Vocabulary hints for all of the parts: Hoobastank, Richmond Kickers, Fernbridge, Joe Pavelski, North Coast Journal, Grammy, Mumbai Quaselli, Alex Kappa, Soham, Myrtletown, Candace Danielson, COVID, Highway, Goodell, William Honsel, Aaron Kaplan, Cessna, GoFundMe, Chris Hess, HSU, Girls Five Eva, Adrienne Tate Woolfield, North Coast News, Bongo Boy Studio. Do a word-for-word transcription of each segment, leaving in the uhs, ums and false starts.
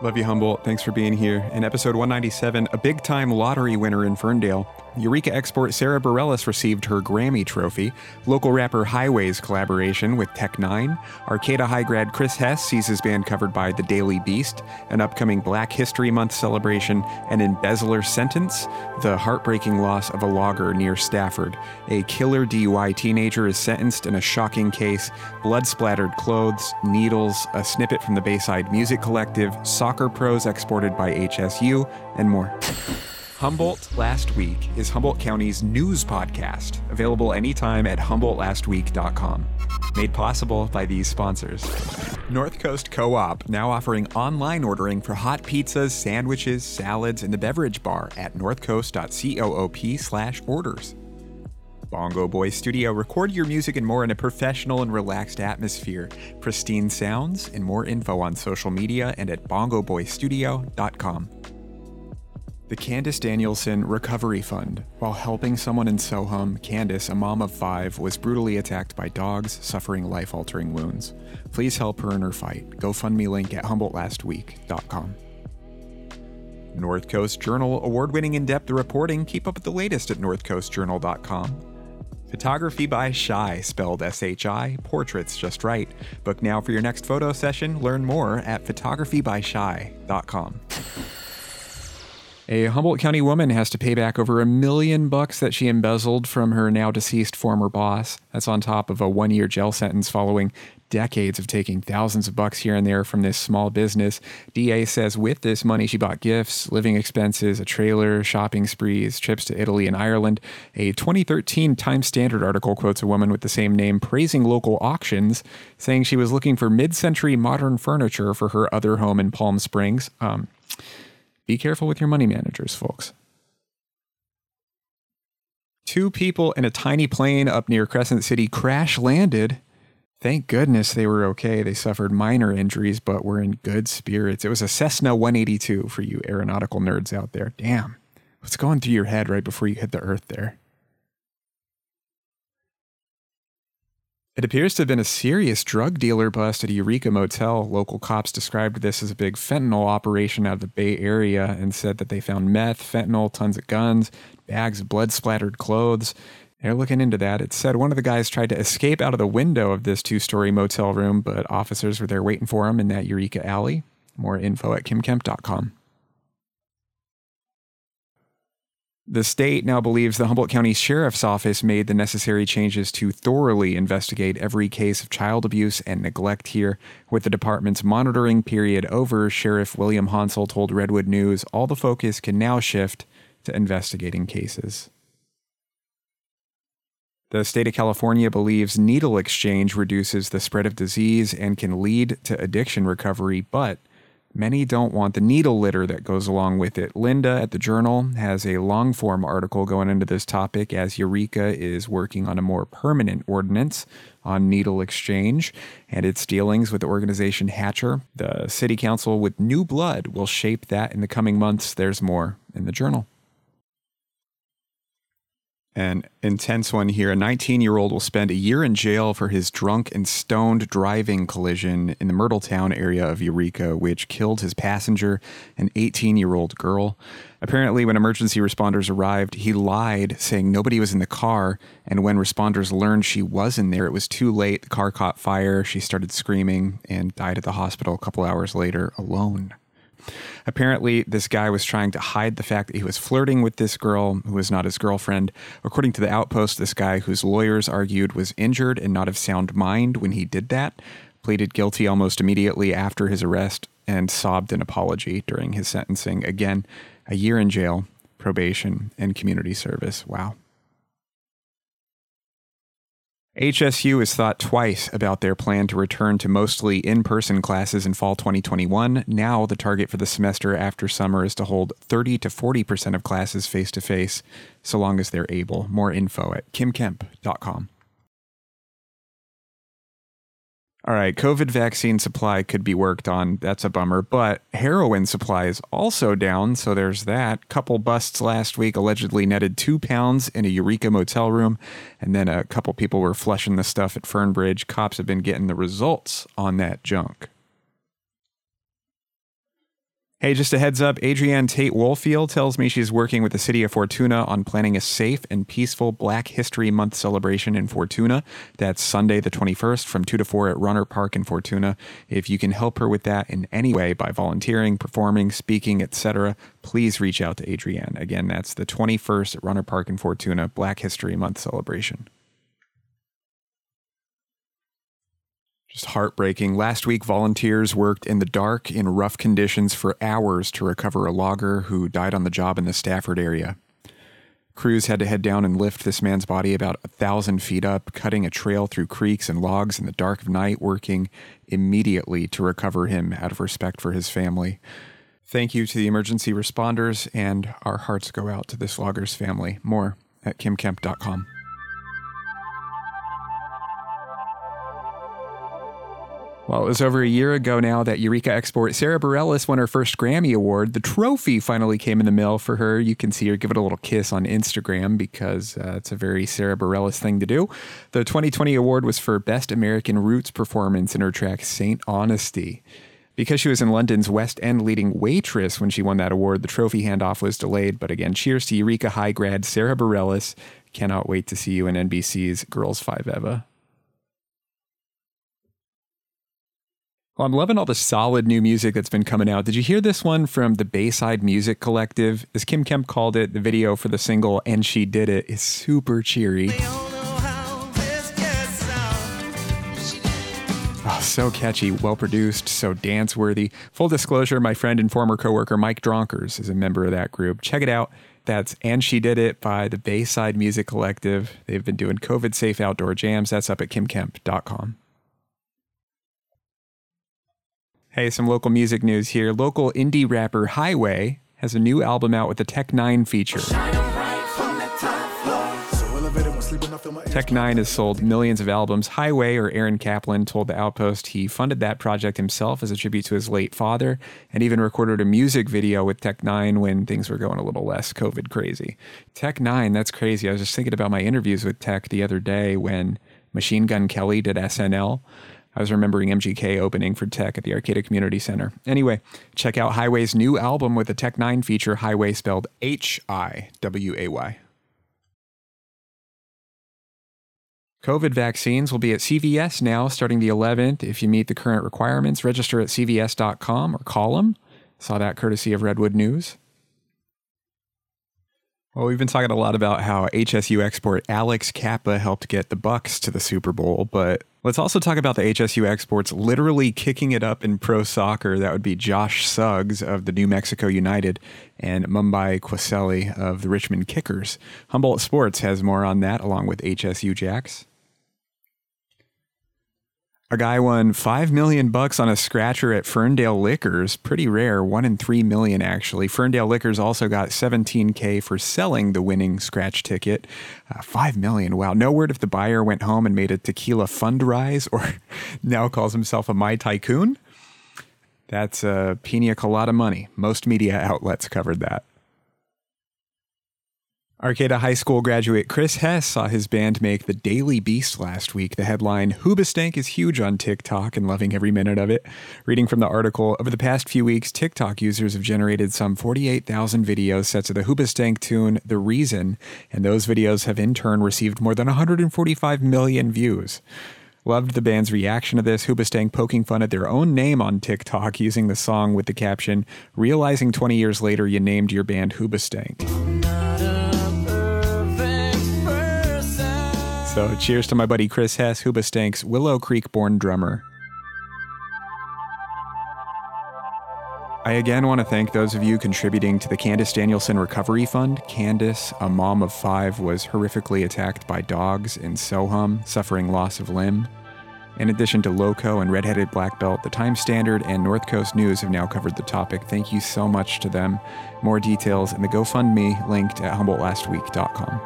Love you, Humboldt. Thanks for being here. In episode one ninety-seven, a big-time lottery winner in Ferndale, Eureka export Sarah Bareilles received her Grammy trophy, local rapper Highway's collaboration with Tech N nine ne, Arcata High grad Chris Hess sees his band covered by The Daily Beast, an upcoming Black History Month celebration, an embezzler sentence, the heartbreaking loss of a logger near Stafford, a killer D U I teenager is sentenced in a shocking case, blood-splattered clothes, needles, a snippet from the Bayside Music Collective, soccer pros exported by H S U, and more. Humboldt Last Week is Humboldt County's news podcast, available anytime at humboldt last week dot com. Made possible by these sponsors. North Coast Co-op, now offering online ordering for hot pizzas, sandwiches, salads, and the beverage bar at northcoast dot coop slash orders. Bongo Boy Studio, record your music and more in a professional and relaxed atmosphere. Pristine sounds and more info on social media and at bongo boy studio dot com. The Candace Danielson Recovery Fund. While helping someone in Soham, Candace, a mom of five, was brutally attacked by dogs, suffering life-altering wounds. Please help her in her fight. GoFundMe link at humboldt last week dot com. North Coast Journal, award-winning in-depth reporting. Keep up with the latest at north coast journal dot com. Photography by Shy, spelled S H I, portraits just right. Book now for your next photo session. Learn more at photography by shy dot com. A Humboldt County woman has to pay back over a million bucks that she embezzled from her now deceased former boss. That's on top of a one-year jail sentence following decades of taking thousands of bucks here and there from this small business. D A says with this money, she bought gifts, living expenses, a trailer, shopping sprees, trips to Italy and Ireland. A twenty thirteen Times-Standard article quotes a woman with the same name praising local auctions, saying she was looking for mid-century modern furniture for her other home in Palm Springs. Um... Be careful with your money managers, folks. Two people in a tiny plane up near Crescent City crash landed. Thank goodness they were okay. They suffered minor injuries, but were in good spirits. It was a Cessna one eighty-two for you aeronautical nerds out there. Damn, what's going through your head right before you hit the earth there? It appears to have been a serious drug dealer bust at a Eureka motel. Local cops described this as a big fentanyl operation out of the Bay Area and said that they found meth, fentanyl, tons of guns, bags of blood-splattered clothes. They're looking into that. It said one of the guys tried to escape out of the window of this two-story motel room, but officers were there waiting for him in that Eureka alley. More info at kim kemp dot com. The state now believes the Humboldt County Sheriff's Office made the necessary changes to thoroughly investigate every case of child abuse and neglect here. With the department's monitoring period over, Sheriff William Honsel told Redwood News all the focus can now shift to investigating cases. The state of California believes needle exchange reduces the spread of disease and can lead to addiction recovery, but many don't want the needle litter that goes along with it. Linda at the Journal has a long-form article going into this topic as Eureka is working on a more permanent ordinance on needle exchange and its dealings with the organization Hatcher. The city council with new blood will shape that in the coming months. There's more in the Journal. An intense one here. A nineteen-year-old will spend a year in jail for his drunk and stoned driving collision in the Myrtletown area of Eureka, which killed his passenger, an eighteen-year-old girl. Apparently, when emergency responders arrived, he lied, saying nobody was in the car, and when responders learned she was in there, it was too late. The car caught fire. She started screaming and died at the hospital a couple hours later alone. Apparently, this guy was trying to hide the fact that he was flirting with this girl who was not his girlfriend. According to The Outpost, this guy, whose lawyers argued was injured and not of sound mind when he did that, pleaded guilty almost immediately after his arrest and sobbed an apology during his sentencing. Again, a year in jail, probation, and community service. Wow. H S U has thought twice about their plan to return to mostly in-person classes in fall twenty twenty-one. Now the target for the semester after summer is to hold thirty to forty percent of classes face-to-face, so long as they're able. More info at kim kemp dot com. All right, COVID vaccine supply could be worked on. That's a bummer. But heroin supply is also down, so there's that. Couple busts last week allegedly netted two pounds in a Eureka motel room, and then a couple people were flushing the stuff at Fernbridge. Cops have been getting the results on that junk. Hey, just a heads up, Adrienne Tate Woolfield tells me she's working with the city of Fortuna on planning a safe and peaceful Black History Month celebration in Fortuna. That's Sunday the twenty-first from two to four at Runner Park in Fortuna. If you can help her with that in any way by volunteering, performing, speaking, et cetera, please reach out to Adrienne. Again, that's the twenty-first at Runner Park in Fortuna, Black History Month celebration. Just heartbreaking. Last week, volunteers worked in the dark in rough conditions for hours to recover a logger who died on the job in the Stafford area. Crews had to head down and lift this man's body about a thousand feet up, cutting a trail through creeks and logs in the dark of night, working immediately to recover him out of respect for his family. Thank you to the emergency responders, and our hearts go out to this logger's family. More at kim kemp dot com. Well, it was over a year ago now that Eureka Export Sarah Bareilles won her first Grammy Award. The trophy finally came in the mail for her. You can see her give it a little kiss on Instagram because uh, it's a very Sarah Bareilles thing to do. The twenty twenty award was for Best American Roots Performance in her track Saint Honesty. Because she was in London's West End leading waitress when she won that award, the trophy handoff was delayed. But again, cheers to Eureka High grad Sarah Bareilles. Cannot wait to see you in N B C's Girls Five Eva. Well, I'm loving all the solid new music that's been coming out. Did you hear this one from the Bayside Music Collective? As Kim Kemp called it, the video for the single And She Did It is super cheery. Oh, so catchy, well-produced, so dance-worthy. Full disclosure, my friend and former coworker Mike Dronkers is a member of that group. Check it out. That's And She Did It by the Bayside Music Collective. They've been doing COVID-safe outdoor jams. That's up at kim kemp dot com. Hey, some local music news here. Local indie rapper Highway has a new album out with a Tech N nine ne feature. Tech N nine ne has sold millions of albums. Highway, or Aaron Kaplan, told The Outpost he funded that project himself as a tribute to his late father, and even recorded a music video with Tech N nine ne when things were going a little less COVID crazy. Tech N nine ne, that's crazy. I was just thinking about my interviews with Tech the other day when Machine Gun Kelly did S N L. I was remembering M G K opening for Tech at the Arcata Community Center. Anyway, check out Highway's new album with the Tech N nine ne feature. Highway spelled H I W A Y. COVID vaccines will be at C V S now starting the eleventh. If you meet the current requirements, register at c v s dot com or call them. Saw that courtesy of Redwood News. Well, we've been talking a lot about how H S U export Alex Kappa helped get the Bucks to the Super Bowl, but let's also talk about the H S U exports literally kicking it up in pro soccer. That would be Josh Suggs of the New Mexico United and Mumbai Quaselli of the Richmond Kickers. Humboldt Sports has more on that along with H S U Jacks. A guy won five million dollars bucks on a scratcher at Ferndale Liquors. Pretty rare, one in three million dollars actually. Ferndale Liquors also got seventeen thousand dollars for selling the winning scratch ticket. Uh, five million dollars, wow. No word if the buyer went home and made a tequila fundrise or now calls himself a Mai Tycoon. That's uh, pina colada money. Most media outlets covered that. Arcata High School graduate Chris Hess saw his band make the Daily Beast last week. The headline, Hoobastank is huge on TikTok and loving every minute of it. Reading from the article, over the past few weeks, TikTok users have generated some forty-eight thousand videos set to the Hoobastank tune, The Reason, and those videos have in turn received more than one hundred forty-five million views. Loved the band's reaction to this, Hoobastank poking fun at their own name on TikTok using the song with the caption, realizing twenty years later you named your band Hoobastank. So cheers to my buddy Chris Hess, Hoobastank's Willow Creek-born drummer. I again want to thank those of you contributing to the Candace Danielson Recovery Fund. Candace, a mom of five, was horrifically attacked by dogs in Soham, suffering loss of limb. In addition to Loco and Redheaded Black Belt, the Times-Standard and North Coast News have now covered the topic. Thank you so much to them. More details in the GoFundMe linked at humboldt last week dot com.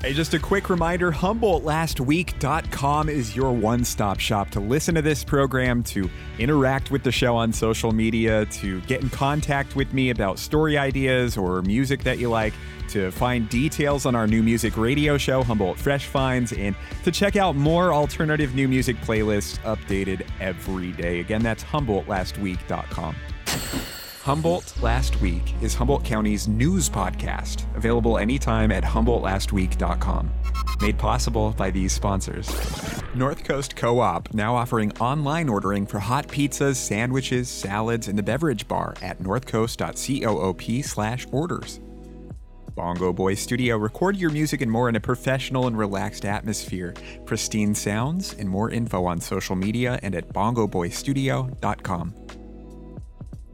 Hey, just a quick reminder, Humboldt Last Week dot com is your one-stop shop to listen to this program, to interact with the show on social media, to get in contact with me about story ideas or music that you like, to find details on our new music radio show, Humboldt Fresh Finds, and to check out more alternative new music playlists updated every day. Again, that's Humboldt Last Week dot com. Humboldt Last Week is Humboldt County's news podcast, available anytime at Humboldt Last Week dot com. Made possible by these sponsors. North Coast Co-op, now offering online ordering for hot pizzas, sandwiches, salads, and the beverage bar at northcoast dot coop slash orders. Bongo Boy Studio, record your music and more in a professional and relaxed atmosphere. Pristine sounds and more info on social media and at bongo boy studio dot com.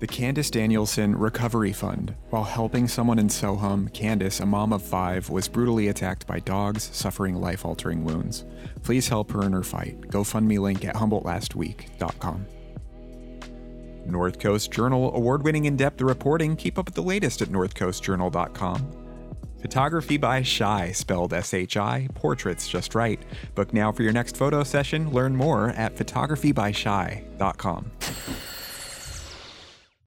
The Candace Danielson Recovery Fund. While helping someone in Soham, Candace, a mom of five, was brutally attacked by dogs, suffering life-altering wounds. Please help her in her fight. GoFundMe link at Humboldt Last Week dot com. North Coast Journal, award-winning in-depth reporting. Keep up with the latest at north coast journal dot com. Photography by Shy, spelled S H I, portraits just right. Book now for your next photo session. Learn more at photography by shy dot com.